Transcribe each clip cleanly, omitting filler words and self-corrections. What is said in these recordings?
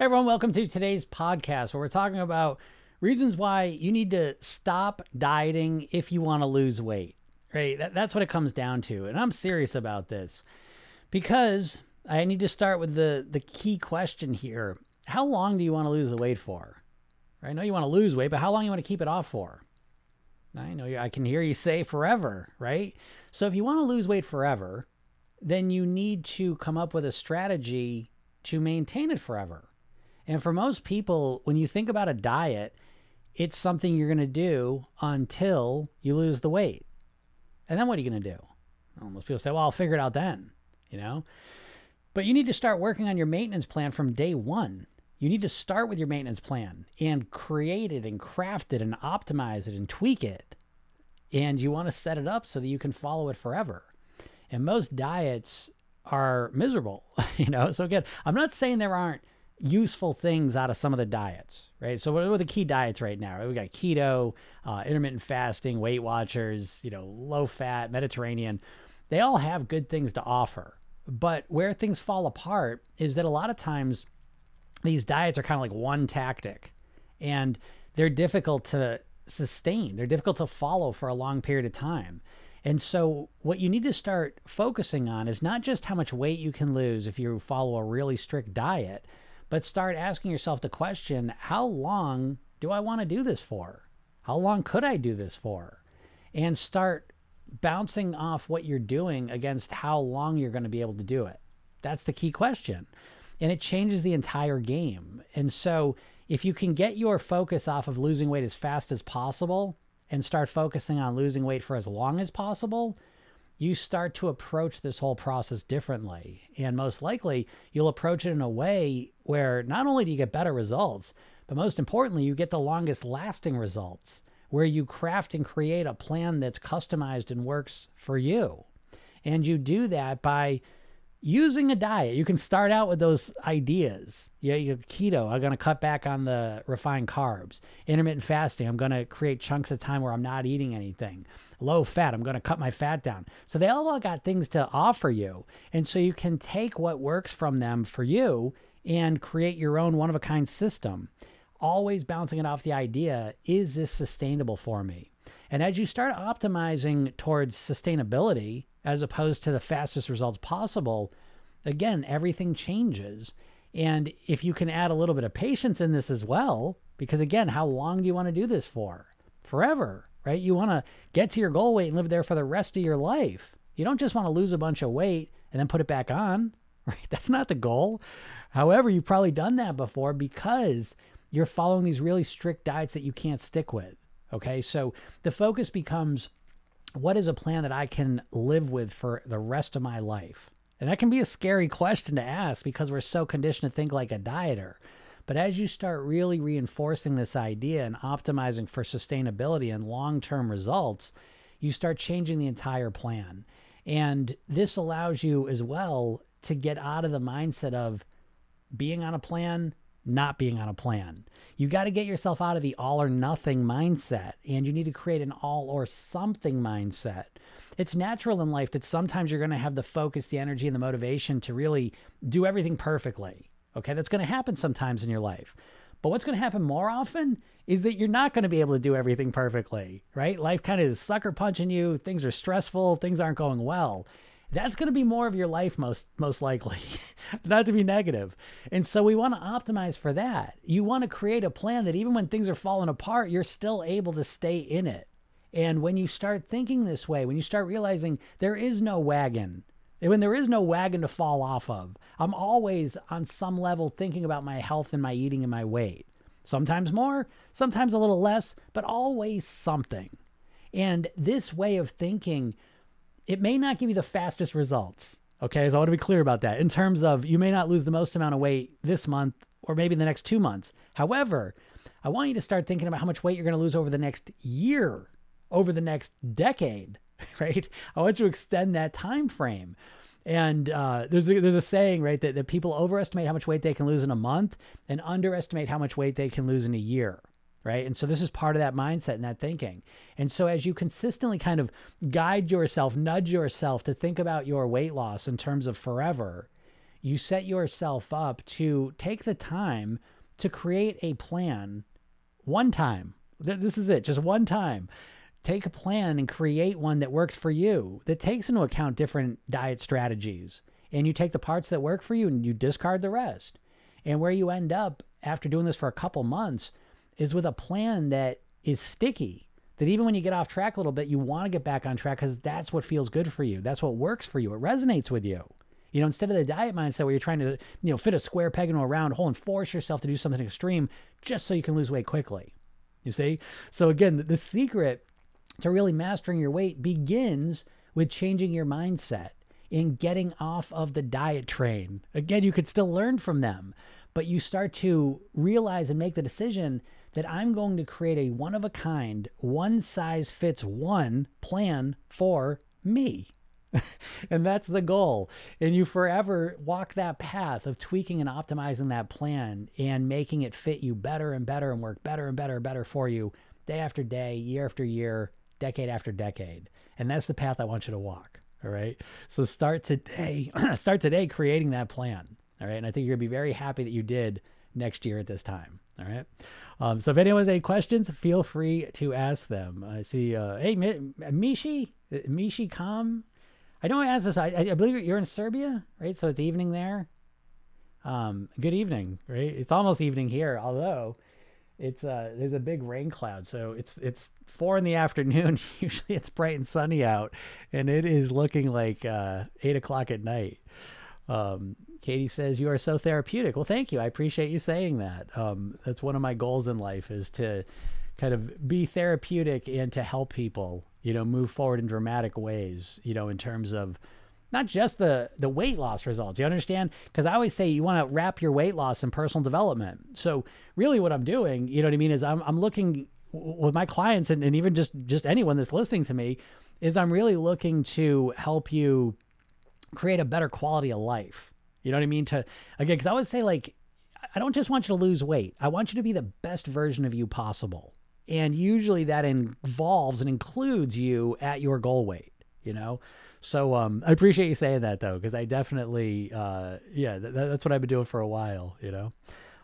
Everyone, welcome to today's podcast where we're talking about reasons why you need to stop dieting if you want to lose weight, right? That's what it comes down to. And I'm serious about this because I need to start with the key question here. How long do you want to lose the weight for? I know you want to lose weight, but how long do you want to keep it off for? I know I can hear you say forever, right? So if you want to lose weight forever, then you need to come up with a strategy to maintain it forever. And for most people, when you think about a diet, it's something you're going to do until you lose the weight. And then what are you going to do? Well, most people say, well, I'll figure it out then, But you need to start working on your maintenance plan from day one. You need to start with your maintenance plan and create it and craft it and optimize it and tweak it. And you want to set it up so that you can follow it forever. And most diets are miserable, So again, I'm not saying there aren't useful things out of some of the diets, right? So what are the key diets right now? We got keto, intermittent fasting, Weight Watchers, low fat, Mediterranean. They all have good things to offer. But where things fall apart is that a lot of times these diets are kind of like one tactic and they're difficult to sustain. They're difficult to follow for a long period of time. And so what you need to start focusing on is not just how much weight you can lose if you follow a really strict diet, but start asking yourself the question, how long do I want to do this for? How long could I do this for? And start bouncing off what you're doing against how long you're going to be able to do it. That's the key question. And it changes the entire game. And so if you can get your focus off of losing weight as fast as possible and start focusing on losing weight for as long as possible, you start to approach this whole process differently. And most likely, you'll approach it in a way where not only do you get better results, but most importantly, you get the longest lasting results, where you craft and create a plan that's customized and works for you. And you do that by using a diet. You can start out with those ideas. You have keto, I'm going to cut back on the refined carbs. Intermittent fasting, I'm going to create chunks of time where I'm not eating anything. Low fat, I'm going to cut my fat down. So they all got things to offer you. And so you can take what works from them for you and create your own one-of-a-kind system. Always bouncing it off the idea, is this sustainable for me? And as you start optimizing towards sustainability, as opposed to the fastest results possible, again, everything changes. And if you can add a little bit of patience in this as well, because again, how long do you want to do this for? Forever, right? You want to get to your goal weight and live there for the rest of your life. You don't just want to lose a bunch of weight and then put it back on, right? That's not the goal. However, you've probably done that before because you're following these really strict diets that you can't stick with, okay? So the focus becomes, what is a plan that I can live with for the rest of my life? And that can be a scary question to ask because we're so conditioned to think like a dieter. But as you start really reinforcing this idea and optimizing for sustainability and long-term results, you start changing the entire plan. And this allows you as well to get out of the mindset of being on a plan, not being on a plan. You got to get yourself out of the all or nothing mindset, and you need to create an all or something mindset. It's natural in life that sometimes you're going to have the focus, the energy, and the motivation to really do everything perfectly. Okay, that's going to happen sometimes in your life. But what's going to happen more often is that you're not going to be able to do everything perfectly, right? Life kind of is sucker punching you. Things are stressful. Things aren't going well. That's going to be more of your life most likely, not to be negative. And so we want to optimize for that. You want to create a plan that even when things are falling apart, you're still able to stay in it. And when you start thinking this way, when you start realizing there is no wagon, when there is no wagon to fall off of, I'm always on some level thinking about my health and my eating and my weight. Sometimes more, sometimes a little less, but always something. And this way of thinking, it may not give you the fastest results, okay? So I want to be clear about that in terms of you may not lose the most amount of weight this month or maybe in the next 2 months. However, I want you to start thinking about how much weight you're going to lose over the next year, over the next decade, right? I want you to extend that time frame. And there's a saying, right, that people overestimate how much weight they can lose in a month and underestimate how much weight they can lose in a year. Right? And so this is part of that mindset and that thinking. And so as you consistently kind of guide yourself, nudge yourself to think about your weight loss in terms of forever, you set yourself up to take the time to create a plan one time. This is it, just one time. Take a plan and create one that works for you, that takes into account different diet strategies. And you take the parts that work for you and you discard the rest. And where you end up after doing this for a couple months is with a plan that is sticky, that even when you get off track a little bit, you want to get back on track because that's what feels good for you. That's what works for you. It resonates with you. You know, instead of the diet mindset where you're trying to, you know, fit a square peg into a round hole and force yourself to do something extreme just so you can lose weight quickly. You see? So again, the secret to really mastering your weight begins with changing your mindset and getting off of the diet train. Again, you could still learn from them, but you start to realize and make the decision that I'm going to create a one-of-a-kind, one-size-fits-one plan for me. And that's the goal. And you forever walk that path of tweaking and optimizing that plan and making it fit you better and better and work better and better and better for you day after day, year after year, decade after decade. And that's the path I want you to walk. All right. So start today creating that plan. All right. And I think you're gonna be very happy that you did next year at this time. All right. So if anyone has any questions, feel free to ask them. I see, hey, Mishi Kam. I know I asked this. I believe you're in Serbia, right? So it's evening there. Good evening, right? It's almost evening here, although it's there's a big rain cloud. So it's 4 p.m. Usually it's bright and sunny out, and it is looking like 8 o'clock at night. Katie says, you are so therapeutic. Well, thank you. I appreciate you saying that. That's one of my goals in life, is to kind of be therapeutic and to help people, you know, move forward in dramatic ways, you know, in terms of not just the weight loss results. You understand? Because I always say you want to wrap your weight loss in personal development. So really what I'm doing, you know what I mean, is I'm looking with my clients and even just anyone that's listening to me, is I'm really looking to help you create a better quality of life. You know what I mean? To, again, because I always say, like, I don't just want you to lose weight. I want you to be the best version of you possible. And usually that involves and includes you at your goal weight, you know? So I appreciate you saying that, though, because I definitely, that's what I've been doing for a while, you know?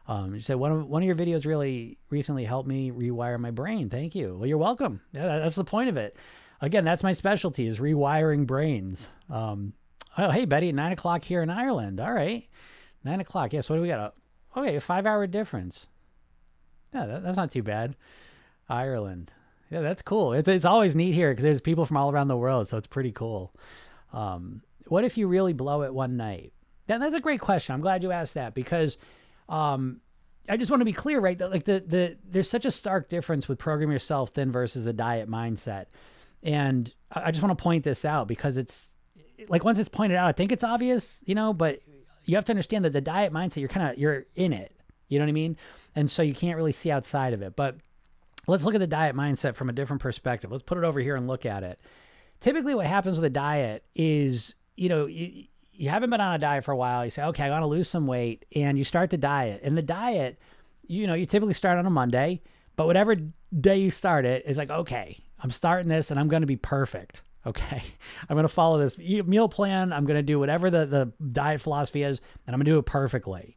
You said, one of your videos really recently helped me rewire my brain. Thank you. Well, you're welcome. Yeah, that's the point of it. Again, that's my specialty, is rewiring brains. Oh, hey, Betty, 9 o'clock here in Ireland. All right. 9 o'clock. Yes, what do we got? Okay, a 5-hour difference. Yeah, that's not too bad. Ireland. Yeah, that's cool. It's always neat here because there's people from all around the world, so it's pretty cool. What if you really blow it one night? That's a great question. I'm glad you asked that because I just want to be clear, right? That, like, there's such a stark difference with Program Yourself Thin versus the diet mindset. And I just want to point this out because it's like, once it's pointed out, I think it's obvious, you know, but you have to understand that the diet mindset, you're in it, you know what I mean? And so you can't really see outside of it. But let's look at the diet mindset from a different perspective. Let's put it over here and look at it. Typically what happens with a diet is, you know, you haven't been on a diet for a while. You say, okay, I want to lose some weight, and you start the diet. And the diet, you know, you typically start on a Monday, but whatever day you start it, it's like, okay, I'm starting this and I'm going to be perfect. Okay, I'm going to follow this meal plan. I'm going to do whatever the diet philosophy is, and I'm going to do it perfectly.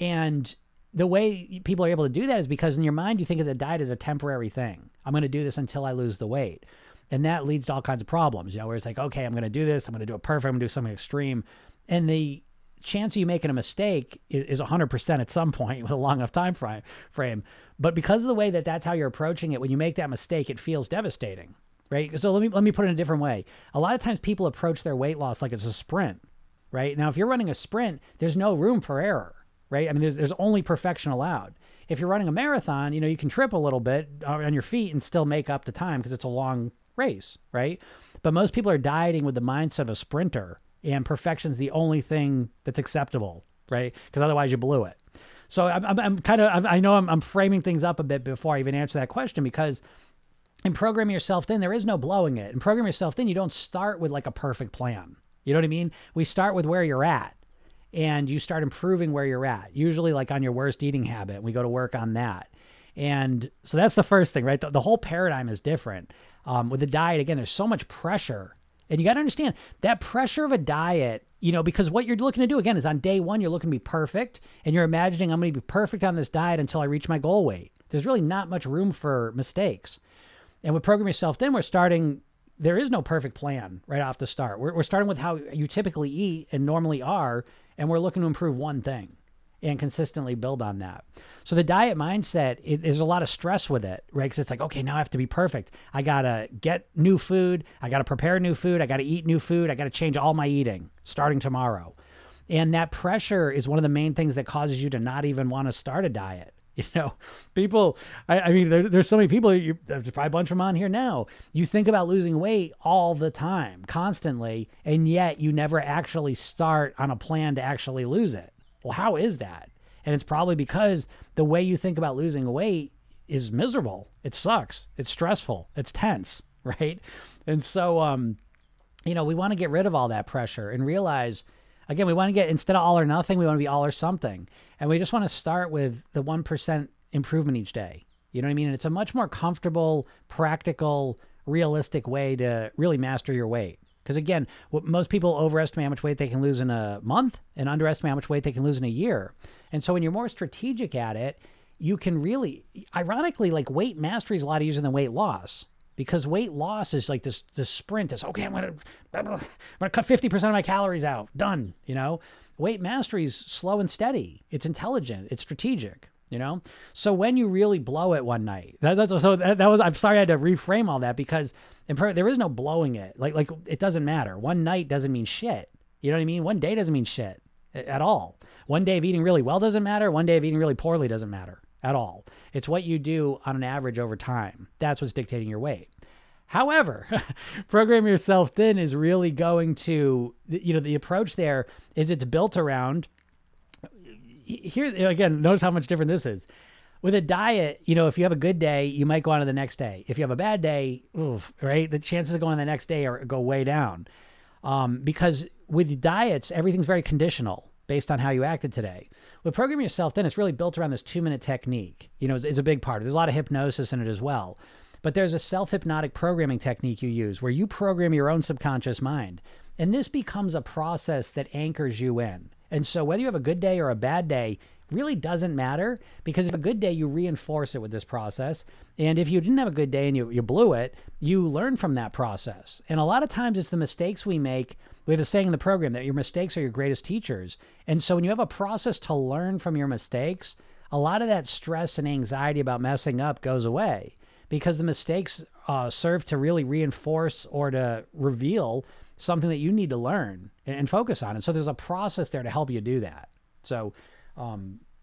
And the way people are able to do that is because in your mind, you think of the diet as a temporary thing. I'm going to do this until I lose the weight. And that leads to all kinds of problems, you know, where it's like, okay, I'm going to do this. I'm going to do it perfect. I'm going to do something extreme. And the chance of you making a mistake is 100% at some point with a long enough time frame. But because of the way that's how you're approaching it, when you make that mistake, it feels devastating, right? So let me put it in a different way. A lot of times people approach their weight loss like it's a sprint, right? Now, if you're running a sprint, there's no room for error, right? I mean, there's only perfection allowed. If you're running a marathon, you know, you can trip a little bit on your feet and still make up the time because it's a long race, right? But most people are dieting with the mindset of a sprinter, and perfection's the only thing that's acceptable, right? Because otherwise you blew it. So I'm framing things up a bit before I even answer that question, because in Program Yourself Thin, there is no blowing it. In Program Yourself Thin, you don't start with like a perfect plan. You know what I mean? We start with where you're at, and you start improving where you're at, usually like on your worst eating habit. We go to work on that. And so that's the first thing, right? The whole paradigm is different. With the diet, again, there's so much pressure And you got to understand that pressure of a diet, you know, because what you're looking to do, again, is on day one, you're looking to be perfect. And you're imagining I'm going to be perfect on this diet until I reach my goal weight. There's really not much room for mistakes. And with Program Yourself Thin, we're starting, there is no perfect plan right off the start. We're starting with how you typically eat and normally are. And we're looking to improve one thing and consistently build on that. So the diet mindset, there's a lot of stress with it, right? Because it's like, okay, now I have to be perfect. I got to get new food. I got to prepare new food. I got to eat new food. I got to change all my eating starting tomorrow. And that pressure is one of the main things that causes you to not even want to start a diet. You know, people, I mean, there's so many people, there's probably a bunch of them on here now. You think about losing weight all the time, constantly, and yet you never actually start on a plan to actually lose it. Well, how is that? And it's probably because the way you think about losing weight is miserable. It sucks. It's stressful. It's tense, right? And so, you know, we want to get rid of all that pressure and realize, again, we want to get, instead of all or nothing, we want to be all or something. And we just want to start with the 1% improvement each day. You know what I mean? And it's a much more comfortable, practical, realistic way to really master your weight. Because again, what most people overestimate how much weight they can lose in a month and underestimate how much weight they can lose in a year. And so when you're more strategic at it, you can really, ironically, like weight mastery is a lot easier than weight loss. Because weight loss is like this sprint, this, okay, I'm gonna cut 50% of my calories out, done, you know? Weight mastery is slow and steady. It's intelligent, it's strategic, you know? So when you really blow it one night, I'm sorry I had to reframe all that because there is no blowing it. Like it doesn't matter. One night doesn't mean shit. You know what I mean? One day doesn't mean shit at all. One day of eating really well doesn't matter. One day of eating really poorly doesn't matter at all. It's what you do on an average over time. That's what's dictating your weight. However, Program Yourself Thin is really going to, you know, the approach there is it's built around, here again, notice how much different this is. With a diet, you know, if you have a good day, you might go on to the next day. If you have a bad day, right? The chances of going on the next day go way down. Because with diets, everything's very conditional based on how you acted today. With Program Yourself Thin, it's really built around this 2-minute technique. You know, it's a big part. There's a lot of hypnosis in it as well. But there's a self-hypnotic programming technique you use where you program your own subconscious mind. And this becomes a process that anchors you in. And so whether you have a good day or a bad day really doesn't matter, because if you have a good day, you reinforce it with this process. And if you didn't have a good day and you blew it, you learn from that process. And a lot of times it's the mistakes we make. We have a saying in the program that your mistakes are your greatest teachers. And so when you have a process to learn from your mistakes, a lot of that stress and anxiety about messing up goes away, because the mistakes serve to really reinforce or to reveal something that you need to learn and focus on. And so there's a process there to help you do that. So,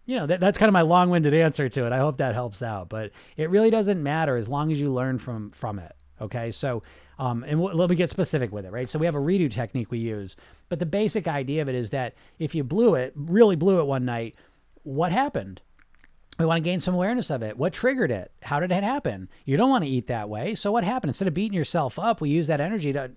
you know, that's kind of my long-winded answer to it. I hope that helps out, but it really doesn't matter as long as you learn from it. Okay, so, and let me get specific with it, right? So we have a redo technique we use, but the basic idea of it is that if you really blew it one night, what happened? We want to gain some awareness of it. What triggered it? How did it happen? You don't want to eat that way, so what happened? Instead of beating yourself up, we use that energy to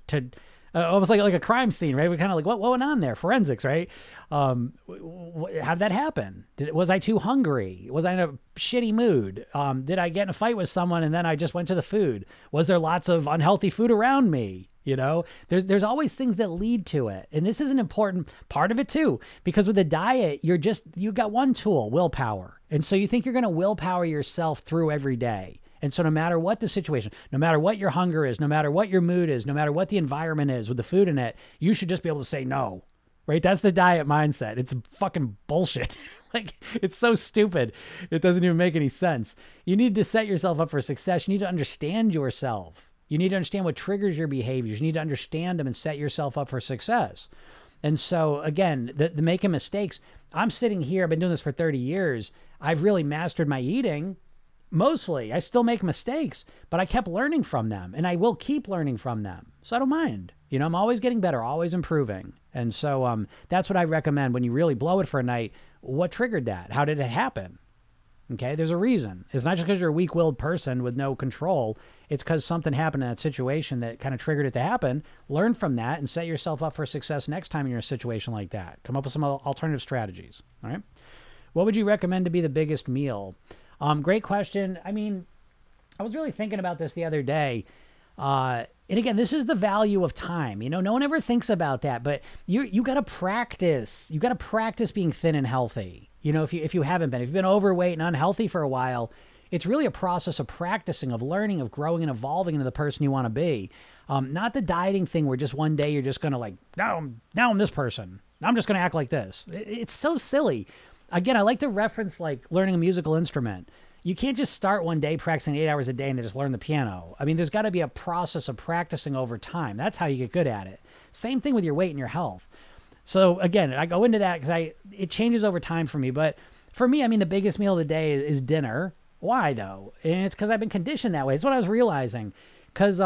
almost like a crime scene, right? We're kind of like, what went on there? Forensics, right? How did that happen? Was I too hungry? Was I in a shitty mood? Did I get in a fight with someone and then I just went to the food? Was there lots of unhealthy food around me? You know, there's always things that lead to it. And this is an important part of it too, because with a diet, you got one tool, willpower. And so you think you're going to willpower yourself through every day. And so no matter what the situation, no matter what your hunger is, no matter what your mood is, no matter what the environment is with the food in it, you should just be able to say no, right? That's the diet mindset. It's fucking bullshit. Like, it's so stupid. It doesn't even make any sense. You need to set yourself up for success. You need to understand yourself. You need to understand what triggers your behaviors. You need to understand them and set yourself up for success. And so again, the making mistakes, I'm sitting here, I've been doing this for 30 years. I've really mastered my eating. Mostly, I still make mistakes, but I kept learning from them and I will keep learning from them. So I don't mind. You know, I'm always getting better, always improving. And so that's what I recommend when you really blow it for a night. What triggered that? How did it happen? Okay, there's a reason. It's not just because you're a weak-willed person with no control. It's because something happened in that situation that kind of triggered it to happen. Learn from that and set yourself up for success next time you're in a situation like that. Come up with some alternative strategies, all right? What would you recommend to be the biggest meal? Great question. I mean, I was really thinking about this the other day. And again, this is the value of time. You know, no one ever thinks about that, but you got to practice. You got to practice being thin and healthy. You know, if you haven't been, if you've been overweight and unhealthy for a while, it's really a process of practicing, of learning, of growing and evolving into the person you want to be. Not the dieting thing where just one day you're just going to like, now I'm this person. I'm just going to act like this. It's so silly. Again, I like to reference like learning a musical instrument. You can't just start one day practicing 8 hours a day and then just learn the piano. I mean, there's got to be a process of practicing over time. That's how you get good at it. Same thing with your weight and your health. So again, I go into that because it changes over time for me. But for me, I mean, the biggest meal of the day is dinner. Why though? And it's because I've been conditioned that way. It's what I was realizing, because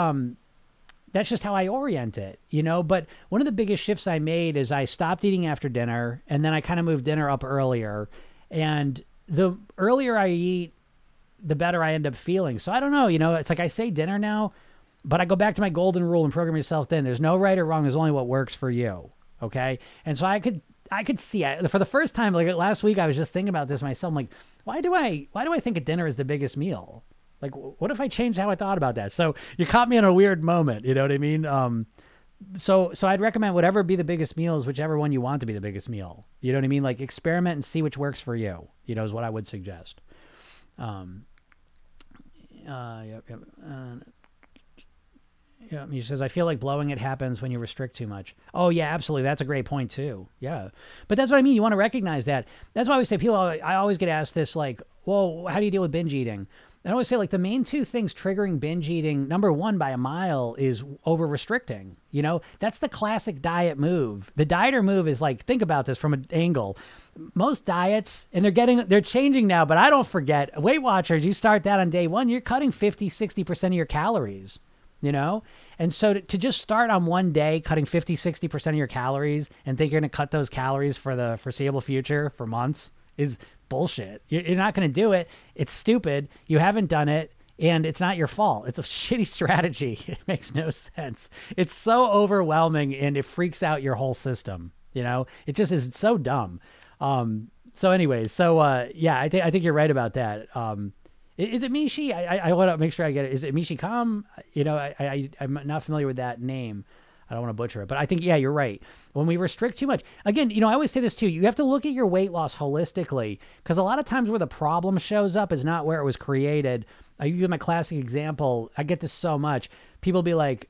that's just how I orient it, you know? But one of the biggest shifts I made is I stopped eating after dinner, and then I kind of moved dinner up earlier. And the earlier I eat, the better I end up feeling. So I don't know, you know, it's like I say dinner now, but I go back to my golden rule and Program Yourself Thin. There's no right or wrong. There's only what works for you. Okay. And so I could see it for the first time. Like last week, I was just thinking about this myself. I'm like, why do I think a dinner is the biggest meal? Like, what if I changed how I thought about that? So you caught me in a weird moment. You know what I mean? So I'd recommend whatever be the biggest meal is whichever one you want to be the biggest meal. You know what I mean? Like experiment and see which works for you, you know, is what I would suggest. Yeah, he says, I feel like blowing it happens when you restrict too much. Oh, yeah, absolutely. That's a great point, too. Yeah. But that's what I mean. You want to recognize that. That's why we say people, I always get asked this, like, well, how do you deal with binge eating? And I always say, like, the main two things triggering binge eating, number one by a mile, is over-restricting. You know, that's the classic diet move. The dieter move is like, think about this from an angle. Most diets, and they're changing now, but I don't forget. Weight Watchers, you start that on day one, you're cutting 50, 60% of your calories. You know? And so to just start on one day cutting 50, 60% of your calories and think you're going to cut those calories for the foreseeable future for months is bullshit. You're not going to do it. It's stupid. You haven't done it. And it's not your fault. It's a shitty strategy. It makes no sense. It's so overwhelming and it freaks out your whole system. You know, it just is so dumb. So I think you're right about that. Is it Mishi? I want to make sure I get it. Is it Mishi Kam? You know, I'm not familiar with that name. I don't want to butcher it, but I think, yeah, you're right. When we restrict too much, again, you know, I always say this too, you have to look at your weight loss holistically, because a lot of times where the problem shows up is not where it was created. I give my classic example. I get this so much. People be like,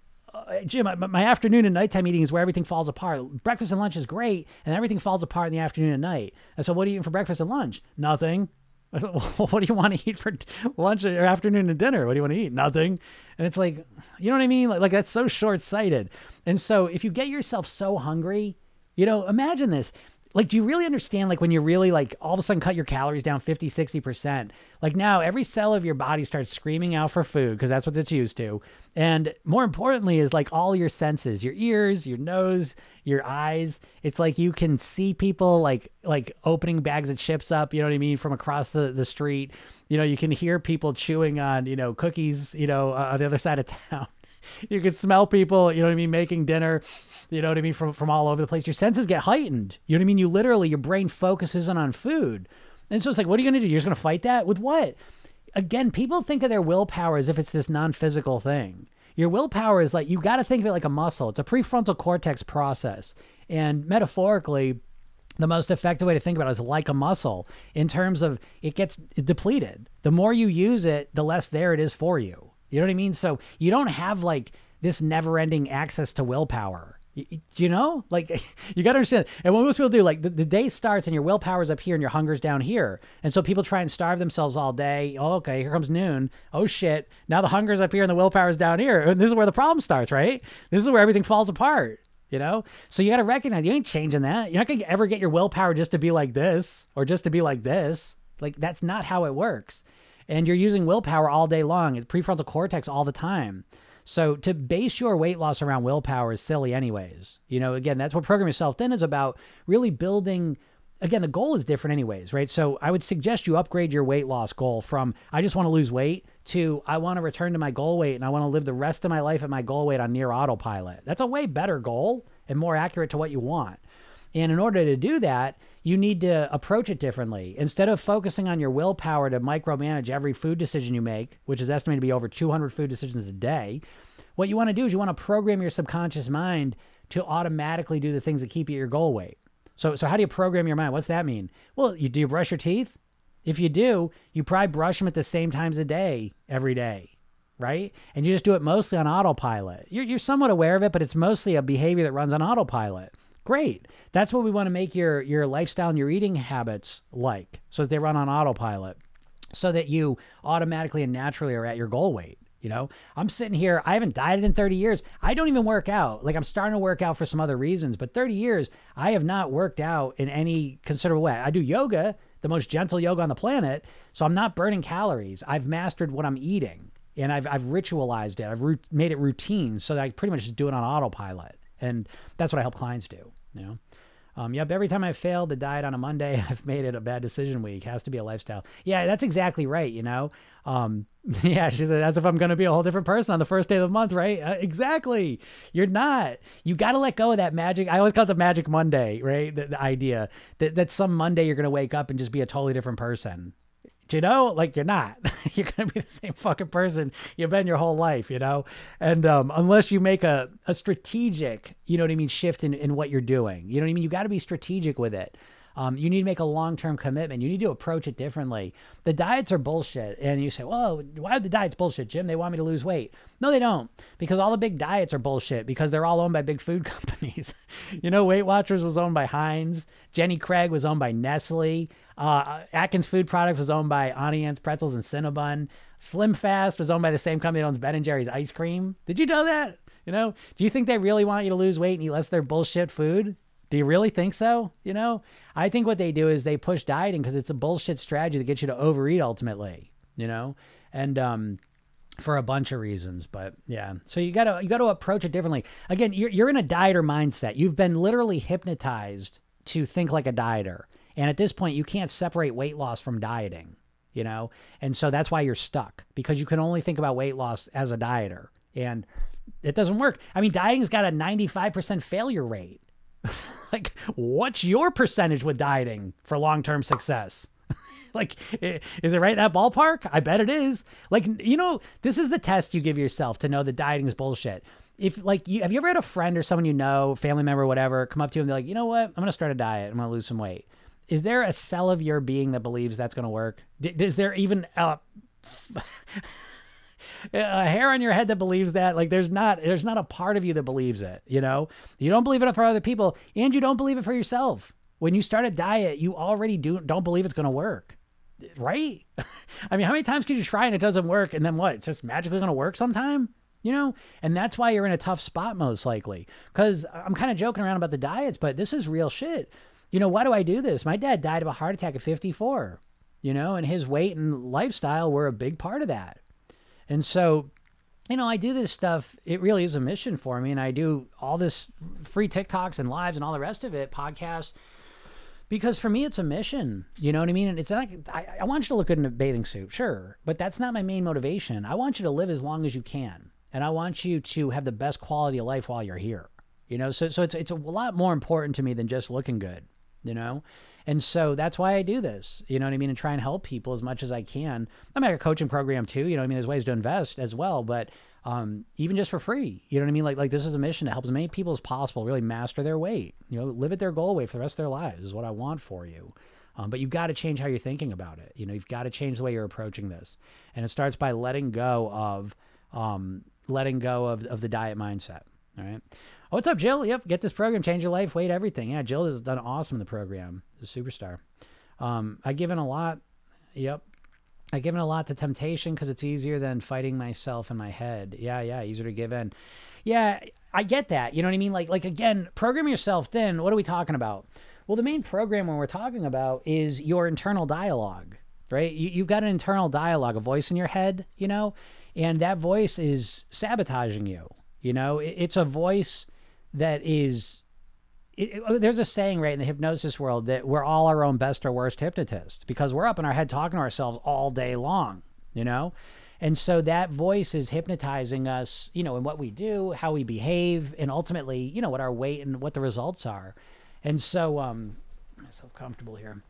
Jim, my afternoon and nighttime eating is where everything falls apart. Breakfast and lunch is great, and everything falls apart in the afternoon and night. And so what are you eating for breakfast and lunch? Nothing. I said, well, what do you want to eat for lunch or afternoon and dinner? What do you want to eat? Nothing. And it's like, you know what I mean? Like that's so short-sighted. And so if you get yourself so hungry, you know, imagine this. Like, do you really understand, like when you really like all of a sudden cut your calories down 50, 60%, like now every cell of your body starts screaming out for food because that's what it's used to. And more importantly is like all your senses, your ears, your nose, your eyes. It's like you can see people like opening bags of chips up, you know what I mean, from across the street. You know, you can hear people chewing on, you know, cookies, you know, on the other side of town. You could smell people, you know what I mean, making dinner, you know what I mean, from all over the place. Your senses get heightened. You know what I mean? You literally, your brain focuses on food. And so it's like, what are you going to do? You're just going to fight that? With what? Again, people think of their willpower as if it's this non-physical thing. Your willpower is like, you got to think of it like a muscle. It's a prefrontal cortex process. And metaphorically, the most effective way to think about it is like a muscle in terms of it gets depleted. The more you use it, the less there it is for you. You know what I mean? So you don't have like this never-ending access to willpower, you know? Like you got to understand. And what most people do, like the day starts and your willpower is up here and your hunger's down here. And so people try and starve themselves all day. Oh, okay, here comes noon. Oh shit, now the hunger's up here and the willpower's down here. And this is where the problem starts, right? This is where everything falls apart, you know? So you got to recognize you ain't changing that. You're not going to ever get your willpower just to be like this or just to be like this. Like that's not how it works. And you're using willpower all day long. It's prefrontal cortex all the time. So to base your weight loss around willpower is silly anyways. You know, again, that's what Program Yourself Thin is about, really building. Again, the goal is different anyways, right? So I would suggest you upgrade your weight loss goal from, I just want to lose weight, to I want to return to my goal weight and I want to live the rest of my life at my goal weight on near autopilot. That's a way better goal and more accurate to what you want. And in order to do that, you need to approach it differently. Instead of focusing on your willpower to micromanage every food decision you make, which is estimated to be over 200 food decisions a day, What you want to do is you want to program your subconscious mind to automatically do the things that keep you at your goal weight. So how do you program your mind? What's that mean? Well, do you brush your teeth? If you do, you probably brush them at the same times a day, every day, right? And you just do it mostly on autopilot. You're somewhat aware of it, but it's mostly a behavior that runs on autopilot. Great. That's what we want to make your lifestyle and your eating habits like, so that they run on autopilot, so that you automatically and naturally are at your goal weight. You know, I'm sitting here, I haven't dieted in 30 years. I don't even work out. Like, I'm starting to work out for some other reasons, but 30 years, I have not worked out in any considerable way. I do yoga, the most gentle yoga on the planet. So I'm not burning calories. I've mastered what I'm eating, and I've ritualized it. I've made it routine so that I pretty much just do it on autopilot. And that's what I help clients do, you know? Yep. Every time I failed to diet on a Monday, I've made it a bad decision week. Has to be a lifestyle. Yeah, that's exactly right. You know, yeah, she said, as if I'm going to be a whole different person on the first day of the month, right? Exactly. You're not. You got to let go of that magic. I always call it the magic Monday, right? The idea that some Monday you're going to wake up and just be a totally different person. You know, like, you're not. You're going to be the same fucking person you've been your whole life, you know? And unless you make a strategic, you know what I mean, shift in what you're doing. You know what I mean? You got to be strategic with it. You need to make a long-term commitment. You need to approach it differently. The diets are bullshit. And you say, well, why are the diets bullshit, Jim? They want me to lose weight. No, they don't. Because all the big diets are bullshit because they're all owned by big food companies. You know, Weight Watchers was owned by Heinz. Jenny Craig was owned by Nestle. Atkins Food Products was owned by Auntie Anne's pretzels and Cinnabon. Slim Fast was owned by the same company that owns Ben & Jerry's ice cream. Did you know that? You know, do you think they really want you to lose weight and eat less of their bullshit food? Do you really think so? You know, I think what they do is they push dieting because it's a bullshit strategy that gets you to overeat ultimately, you know, and for a bunch of reasons. But yeah, so you got to approach it differently. Again, you're in a dieter mindset. You've been literally hypnotized to think like a dieter. And at this point, you can't separate weight loss from dieting, you know, and so that's why you're stuck, because you can only think about weight loss as a dieter, and it doesn't work. I mean, dieting's got a 95% failure rate. Like, what's your percentage with dieting for long-term success? Like, is it right in that ballpark? I bet it is. Like, you know, this is the test you give yourself to know that dieting is bullshit. If, like, have you ever had a friend or someone you know, family member, whatever, come up to you and they're like, you know what? I'm going to start a diet. I'm going to lose some weight. Is there a cell of your being that believes that's going to work? Is there even a hair on your head that believes that? Like, there's not a part of you that believes it. You know, you don't believe it for other people, and you don't believe it for yourself. When you start a diet, you already don't believe it's going to work, right? I mean, how many times can you try and it doesn't work, and then what? It's just magically going to work sometime, you know? And that's why you're in a tough spot, most likely. Because I'm kind of joking around about the diets, but this is real shit. You know, why do I do this? My dad died of a heart attack at 54, you know, and his weight and lifestyle were a big part of that. And so, you know, I do this stuff. It really is a mission for me. And I do all this free TikToks and lives and all the rest of it, podcasts, because for me, it's a mission. You know what I mean? And it's not, I want you to look good in a bathing suit, sure. But that's not my main motivation. I want you to live as long as you can. And I want you to have the best quality of life while you're here. You know, so it's a lot more important to me than just looking good, you know? And so that's why I do this, you know what I mean? And try and help people as much as I can. I'm at a coaching program too, you know what I mean? There's ways to invest as well, but even just for free, you know what I mean? Like this is a mission to help as many people as possible really master their weight, you know, live at their goal weight for the rest of their lives is what I want for you. But you've got to change how you're thinking about it. You know, you've got to change the way you're approaching this. And it starts by letting go of the diet mindset. All right. Oh, what's up, Jill? Yep. Get this program, change your life, weight, everything. Yeah. Jill has done awesome in the program. She's a superstar. I give in a lot. Yep. I give in a lot to temptation because it's easier than fighting myself in my head. Yeah. Yeah. Easier to give in. Yeah. I get that. You know what I mean? Like again, program yourself thin. What are we talking about? Well, the main program we're talking about is your internal dialogue, right? You've got an internal dialogue, a voice in your head, you know, and that voice is sabotaging you. You know, it's a voice that is, there's a saying, right, in the hypnosis world that we're all our own best or worst hypnotist because we're up in our head talking to ourselves all day long, you know? And so that voice is hypnotizing us, you know, in what we do, how we behave, and ultimately, you know, what our weight and what the results are. And so, I'm myself comfortable here.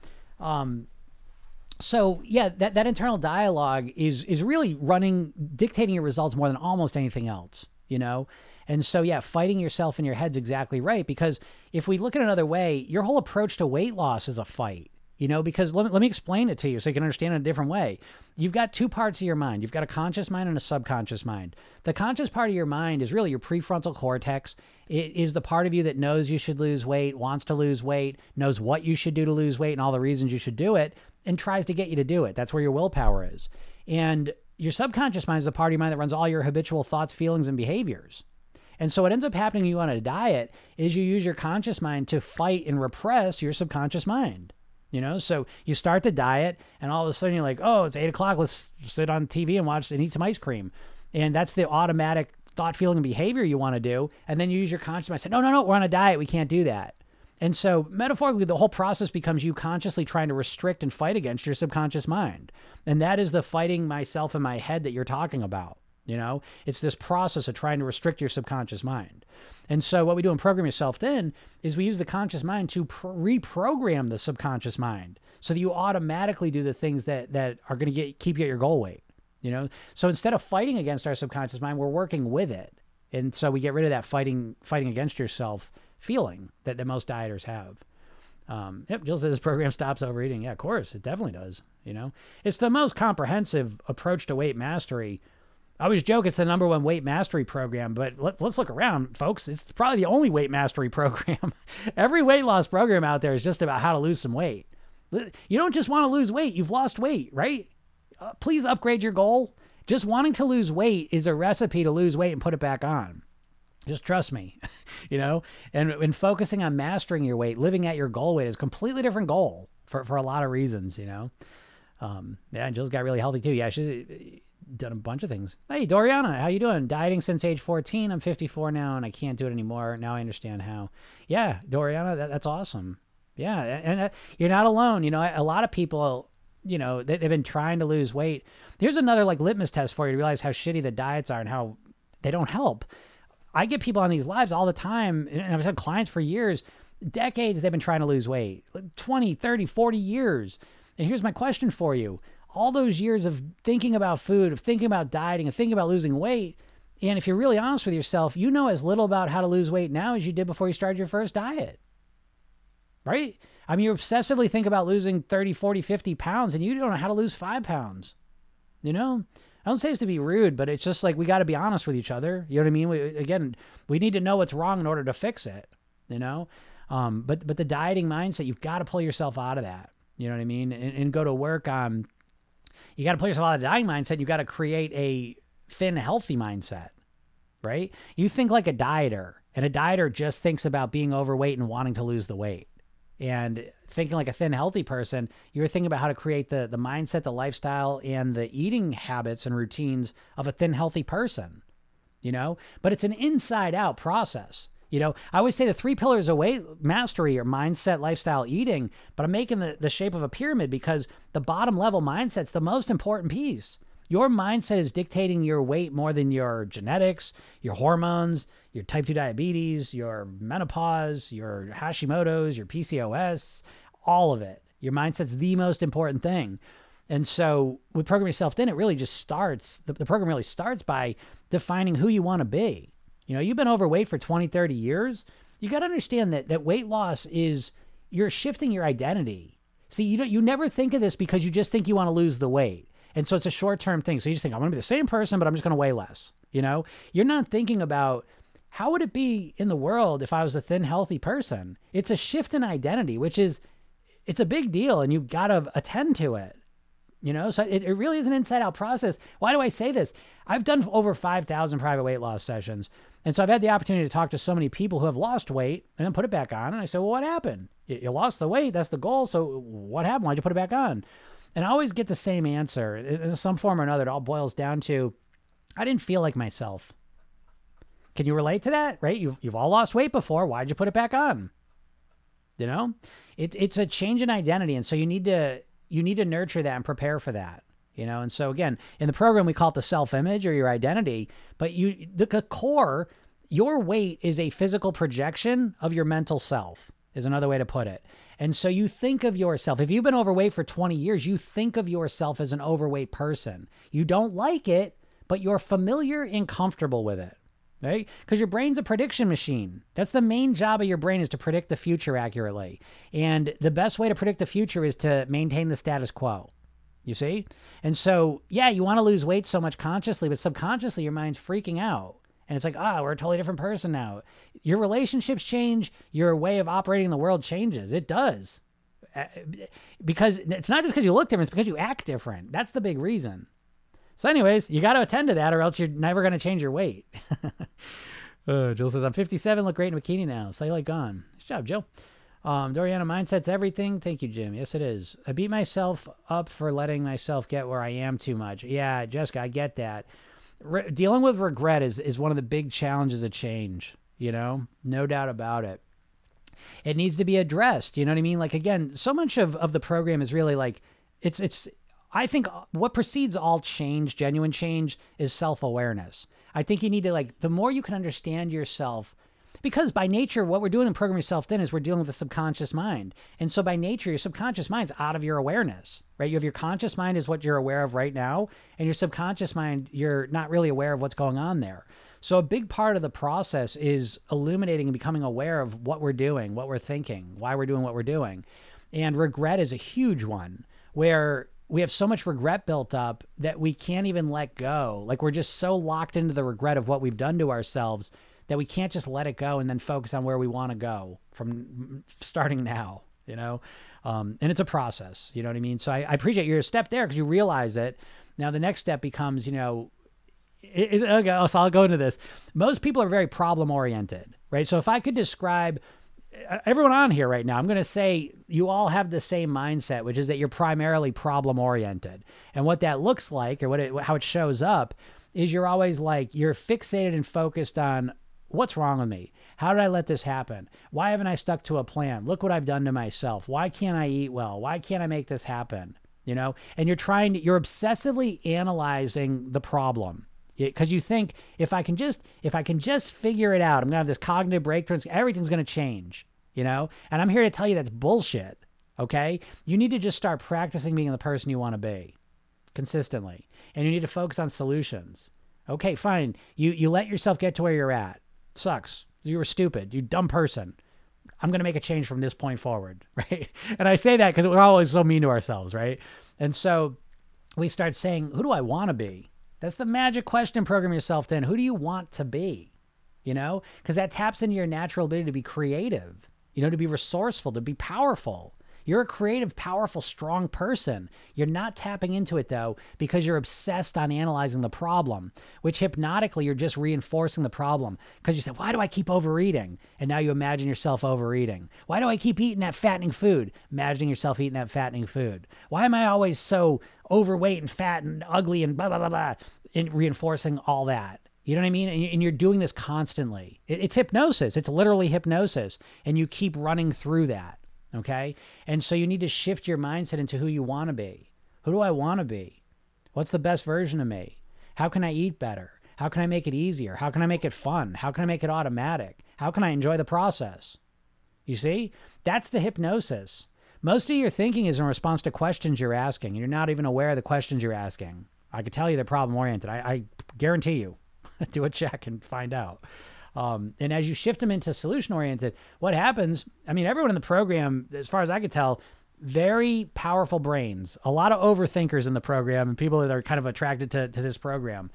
So yeah, that internal dialogue is really dictating your results more than almost anything else. you know? And so, yeah, fighting yourself in your head's exactly right, because if we look at another way, your whole approach to weight loss is a fight, you know, because let me explain it to you so you can understand it a different way. You've got two parts of your mind. You've got a conscious mind and a subconscious mind. The conscious part of your mind is really your prefrontal cortex. It is the part of you that knows you should lose weight, wants to lose weight, knows what you should do to lose weight and all the reasons you should do it, and tries to get you to do it. That's where your willpower is. And your subconscious mind is the part of your mind that runs all your habitual thoughts, feelings, and behaviors. And so what ends up happening to you on a diet is you use your conscious mind to fight and repress your subconscious mind. You know, so you start the diet and all of a sudden you're like, oh, it's 8 o'clock. Let's sit on TV and watch and eat some ice cream. And that's the automatic thought, feeling, and behavior you want to do. And then you use your conscious mind. Say, no, we're on a diet. We can't do that. And so metaphorically, the whole process becomes you consciously trying to restrict and fight against your subconscious mind. And that is the fighting myself in my head that you're talking about. You know, it's this process of trying to restrict your subconscious mind. And so what we do in Program Yourself Thin is we use the conscious mind to reprogram the subconscious mind so that you automatically do the things that are going to keep you at your goal weight, you know? So instead of fighting against our subconscious mind, we're working with it. And so we get rid of that fighting against yourself feeling that most dieters have. Yep, Jill says this program stops overeating. Yeah, of course, it definitely does, you know? It's the most comprehensive approach to weight mastery. I always joke it's the #1 weight mastery program, but let's look around, folks. It's probably the only weight mastery program. Every weight loss program out there is just about how to lose some weight. You don't just want to lose weight. You've lost weight, right? Please upgrade your goal. Just wanting to lose weight is a recipe to lose weight and put it back on. Just trust me, you know? And focusing on mastering your weight, living at your goal weight is a completely different goal for a lot of reasons, you know? Yeah, and Jill's got really healthy too. Yeah, she's done a bunch of things. Hey, Doriana, how you doing? Dieting since age 14. I'm 54 now and I can't do it anymore. Now I understand how. Yeah, Doriana, that's awesome. Yeah, and you're not alone. You know, a lot of people, you know, they've been trying to lose weight. Here's another like litmus test for you to realize how shitty the diets are and how they don't help. I get people on these lives all the time, and I've had clients for years, decades, they've been trying to lose weight, 20, 30, 40 years. And here's my question for you. All those years of thinking about food, of thinking about dieting, of thinking about losing weight, and if you're really honest with yourself, you know as little about how to lose weight now as you did before you started your first diet, right? I mean, you obsessively think about losing 30, 40, 50 pounds, and you don't know how to lose 5 pounds, you know? I don't say this to be rude, but it's just like we got to be honest with each other. You know what I mean? We need to know what's wrong in order to fix it, you know? But the dieting mindset, you've got to pull yourself out of that, you know what I mean? And go to work on... You got to play yourself out of the dieting mindset. You got to create a thin, healthy mindset, right? You think like a dieter, and a dieter just thinks about being overweight and wanting to lose the weight. And thinking like a thin, healthy person, you're thinking about how to create the mindset, the lifestyle, and the eating habits and routines of a thin, healthy person, you know? But it's an inside-out process. You know, I always say the 3 pillars of weight mastery are mindset, lifestyle, eating, but I'm making the shape of a pyramid because the bottom level mindset's the most important piece. Your mindset is dictating your weight more than your genetics, your hormones, your type 2 diabetes, your menopause, your Hashimoto's, your PCOS, all of it. Your mindset's the most important thing. And so with Program Yourself Thin, it really just starts, the program really starts by defining who you want to be. You know, you've been overweight for 20, 30 years. You got to understand that weight loss is, you're shifting your identity. See, you never think of this because you just think you want to lose the weight. And so it's a short-term thing. So you just think, I'm going to be the same person, but I'm just going to weigh less. You know, you're not thinking about how would it be in the world if I was a thin, healthy person? It's a shift in identity, which is, it's a big deal and you've got to attend to it. You know, so it really is an inside-out process. Why do I say this? I've done over 5,000 private weight loss sessions. And so I've had the opportunity to talk to so many people who have lost weight and then put it back on. And I said, well, what happened? You lost the weight. That's the goal. So what happened? Why'd you put it back on? And I always get the same answer. In some form or another, it all boils down to, I didn't feel like myself. Can you relate to that, right? You've all lost weight before. Why'd you put it back on? You know, it's a change in identity. And so you need to nurture that and prepare for that, you know? And so again, in the program, we call it the self-image or your identity, but the core, your weight is a physical projection of your mental self is another way to put it. And so you think of yourself, if you've been overweight for 20 years, you think of yourself as an overweight person. You don't like it, but you're familiar and comfortable with it. right? Because your brain's a prediction machine. That's the main job of your brain, is to predict the future accurately. And the best way to predict the future is to maintain the status quo, you see? And so, yeah, you want to lose weight so much consciously, but subconsciously your mind's freaking out. And it's like, we're a totally different person now. Your relationships change. Your way of operating in the world changes. It does. Because it's not just because you look different, it's because you act different. That's the big reason. So anyways, you got to attend to that or else you're never going to change your weight. Jill says, I'm 57, look great in a bikini now. So I like gone. Nice job, Jill. Doriana, mindset's everything. Thank you, Jim. Yes, it is. I beat myself up for letting myself get where I am too much. Yeah, Jessica, I get that. Dealing with regret is one of the big challenges of change, you know, no doubt about it. It needs to be addressed. You know what I mean? Like, again, so much of the program is really like, I think what precedes all change, genuine change, is self-awareness. I think you need to, like, the more you can understand yourself, because by nature, what we're doing in Program Yourself Thin is we're dealing with the subconscious mind. And so by nature, your subconscious mind's out of your awareness, right? You have your conscious mind is what you're aware of right now, and your subconscious mind, you're not really aware of what's going on there. So a big part of the process is illuminating and becoming aware of what we're doing, what we're thinking, why we're doing what we're doing. And regret is a huge one, where we have so much regret built up that we can't even let go. Like, we're just so locked into the regret of what we've done to ourselves that we can't just let it go and then focus on where we want to go from starting now, you know? And it's a process, you know what I mean? So I appreciate your step there because you realize it. Now the next step becomes, you know, okay, so I'll go into this. Most people are very problem-oriented, right? So if I could describe everyone on here right now, I'm going to say you all have the same mindset, which is that you're primarily problem-oriented. And what that looks like, or how it shows up, is you're always like, you're fixated and focused on, what's wrong with me? How did I let this happen? Why haven't I stuck to a plan? Look what I've done to myself. Why can't I eat well? Why can't I make this happen? You know, and you're obsessively analyzing the problem because you think if I can just figure it out, I'm going to have this cognitive breakthrough. Everything's going to change, you know, and I'm here to tell you that's bullshit. Okay. You need to just start practicing being the person you want to be consistently. And you need to focus on solutions. Okay, fine. You let yourself get to where you're at. Sucks. You were stupid. You dumb person. I'm going to make a change from this point forward, right? And I say that because we're always so mean to ourselves, right? And so we start saying, who do I want to be? That's the magic question in Program Yourself Thin. Who do you want to be? You know, because that taps into your natural ability to be creative, you know, to be resourceful, to be powerful. You're a creative, powerful, strong person. You're not tapping into it, though, because you're obsessed on analyzing the problem, which hypnotically, you're just reinforcing the problem because you said, why do I keep overeating? And now you imagine yourself overeating. Why do I keep eating that fattening food? Imagining yourself eating that fattening food. Why am I always so overweight and fat and ugly and blah, blah, blah, blah, and reinforcing all that? You know what I mean? And you're doing this constantly. It's hypnosis. It's literally hypnosis. And you keep running through that. Okay. And so you need to shift your mindset into who you want to be. Who do I want to be? What's the best version of me? How can I eat better? How can I make it easier? How can I make it fun? How can I make it automatic? How can I enjoy the process? You see, that's the hypnosis. Most of your thinking is in response to questions you're asking. You're not even aware of the questions you're asking. I could tell you they're problem oriented. I guarantee you. Do a check and find out. And as you shift them into solution-oriented, what happens, I mean, everyone in the program, as far as I could tell, very powerful brains, a lot of overthinkers in the program and people that are kind of attracted to this program.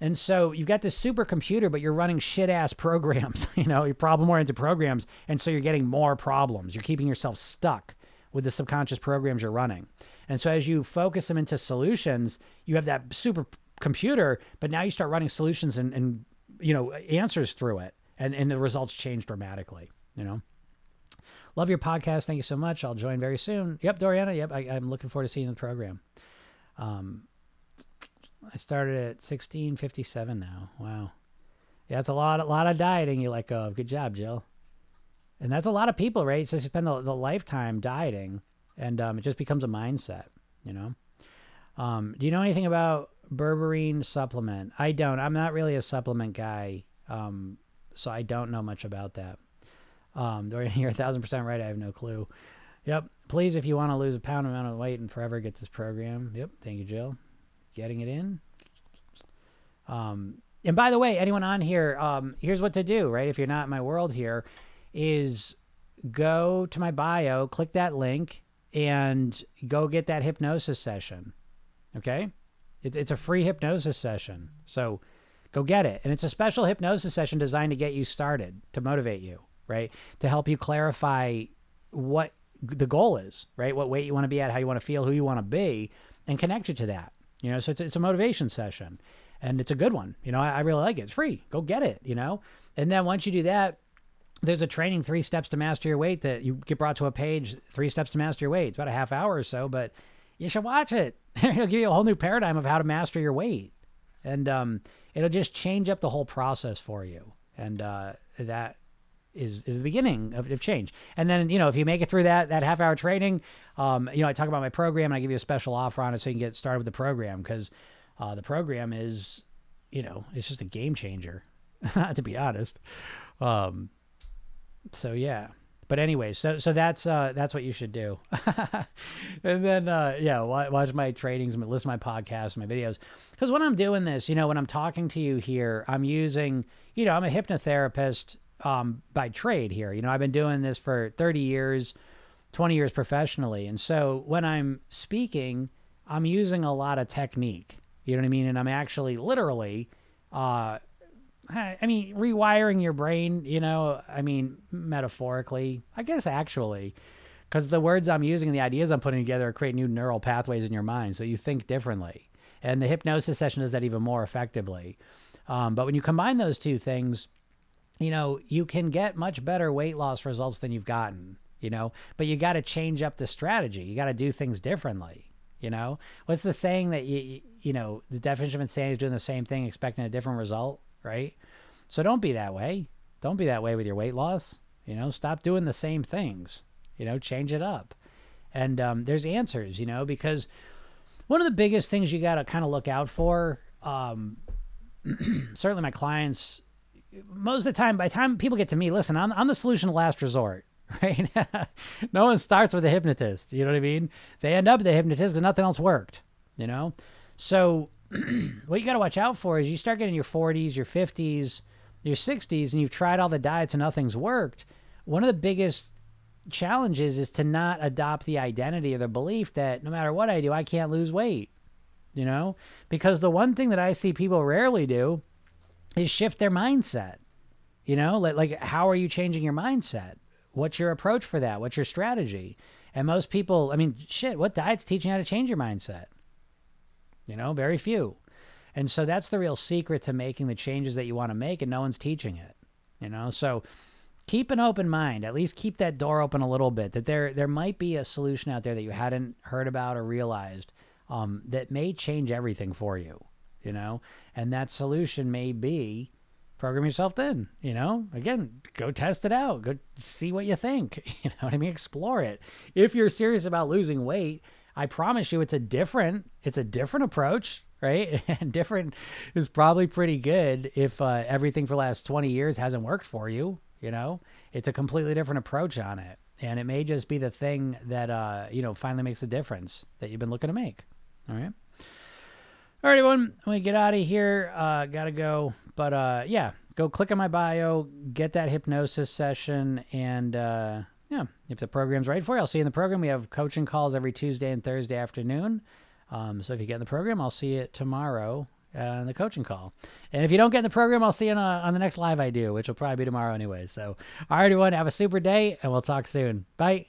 And so you've got this supercomputer, but you're running shit-ass programs, you know, you're problem-oriented programs. And so you're getting more problems. You're keeping yourself stuck with the subconscious programs you're running. And so as you focus them into solutions, you have that supercomputer, but now you start running solutions and you know, answers through it and the results change dramatically, you know. Love your podcast. Thank you so much. I'll join very soon. Yep, Doriana. Yep, I'm looking forward to seeing the program. I started at 1657 now. Wow. Yeah, that's a lot of dieting you let go of. Good job, Jill. And that's a lot of people, right? So you spend the lifetime dieting and it just becomes a mindset, you know. Do you know anything about berberine supplement? I don't. I'm not really a supplement guy, so I don't know much about that. You're 1000% right. I have no clue. Yep. Please, if you want to lose a pound amount of weight and forever, get this program. Yep. Thank you, Jill. Getting it in. And by the way, anyone on here, here's what to do, right? If you're not in my world here, is go to my bio, click that link, and go get that hypnosis session, okay? It's a free hypnosis session, so go get it. And it's a special hypnosis session designed to get you started, to motivate you, right? To help you clarify what the goal is, right? What weight you want to be at, how you want to feel, who you want to be, and connect you to that, you know? So it's a motivation session, and it's a good one. You know, I really like it. It's free. Go get it, you know? And then once you do that, there's a training, 3 Steps to Master Your Weight, that you get brought to a page, 3 Steps to Master Your Weight. It's about a half hour or so, but you should watch it. It'll give you a whole new paradigm of how to master your weight. And it'll just change up the whole process for you. And that is the beginning of change. And then, you know, if you make it through that half-hour training, you know, I talk about my program, and I give you a special offer on it so you can get started with the program, because the program is, you know, it's just a game changer, to be honest. So yeah, but anyway, so that's what you should do. And then, yeah, watch my trainings, listen to my podcasts, my videos. Because when I'm doing this, you know, when I'm talking to you here, I'm using, you know, I'm a hypnotherapist by trade here. You know, I've been doing this for 30 years, 20 years professionally. And so when I'm speaking, I'm using a lot of technique, you know what I mean? And I'm actually literally, I mean, rewiring your brain, you know, I mean, metaphorically, I guess actually, because the words I'm using and the ideas I'm putting together create new neural pathways in your mind, so you think differently. And the hypnosis session does that even more effectively. But when you combine those two things, you know, you can get much better weight loss results than you've gotten, you know, but you got to change up the strategy. You got to do things differently. You know, what's the saying that, you know, the definition of insanity is doing the same thing, expecting a different result, right? So don't be that way. Don't be that way with your weight loss. You know, stop doing the same things, you know, change it up. And there's answers, you know, because one of the biggest things you got to kind of look out for, certainly my clients, most of the time, by the time people get to me, listen, I'm the solution to last resort. Right? No one starts with a hypnotist. You know what I mean? They end up with a hypnotist and nothing else worked, you know? So what you got to watch out for is you start getting your 40s, your 50s, your 60s, and you've tried all the diets and nothing's worked. One of the biggest challenges is to not adopt the identity or the belief that no matter what I do, I can't lose weight, you know? Because the one thing that I see people rarely do is shift their mindset, you know? Like how are you changing your mindset? What's your approach for that? What's your strategy? And most people, I mean, shit, what diet's teaching you how to change your mindset? You know, very few. And so that's the real secret to making the changes that you want to make, and no one's teaching it, you know? So keep an open mind, at least keep that door open a little bit, that there might be a solution out there that you hadn't heard about or realized that may change everything for you, you know? And that solution may be Program Yourself Thin, you know? Again, go test it out. Go see what you think. You know what I mean? Explore it. If you're serious about losing weight, I promise you it's a different approach, right? And different is probably pretty good if everything for the last 20 years hasn't worked for you, you know? It's a completely different approach on it. And it may just be the thing that, you know, finally makes the difference that you've been looking to make, all right? All right, everyone, when we get out of here, gotta go. But yeah, go click on my bio, get that hypnosis session, and yeah, if the program's right for you, I'll see you in the program. We have coaching calls every Tuesday and Thursday afternoon. So if you get in the program, I'll see you tomorrow on the coaching call. And if you don't get in the program, I'll see you on the next live I do, which will probably be tomorrow anyway. So all right, everyone, have a super day, and we'll talk soon. Bye.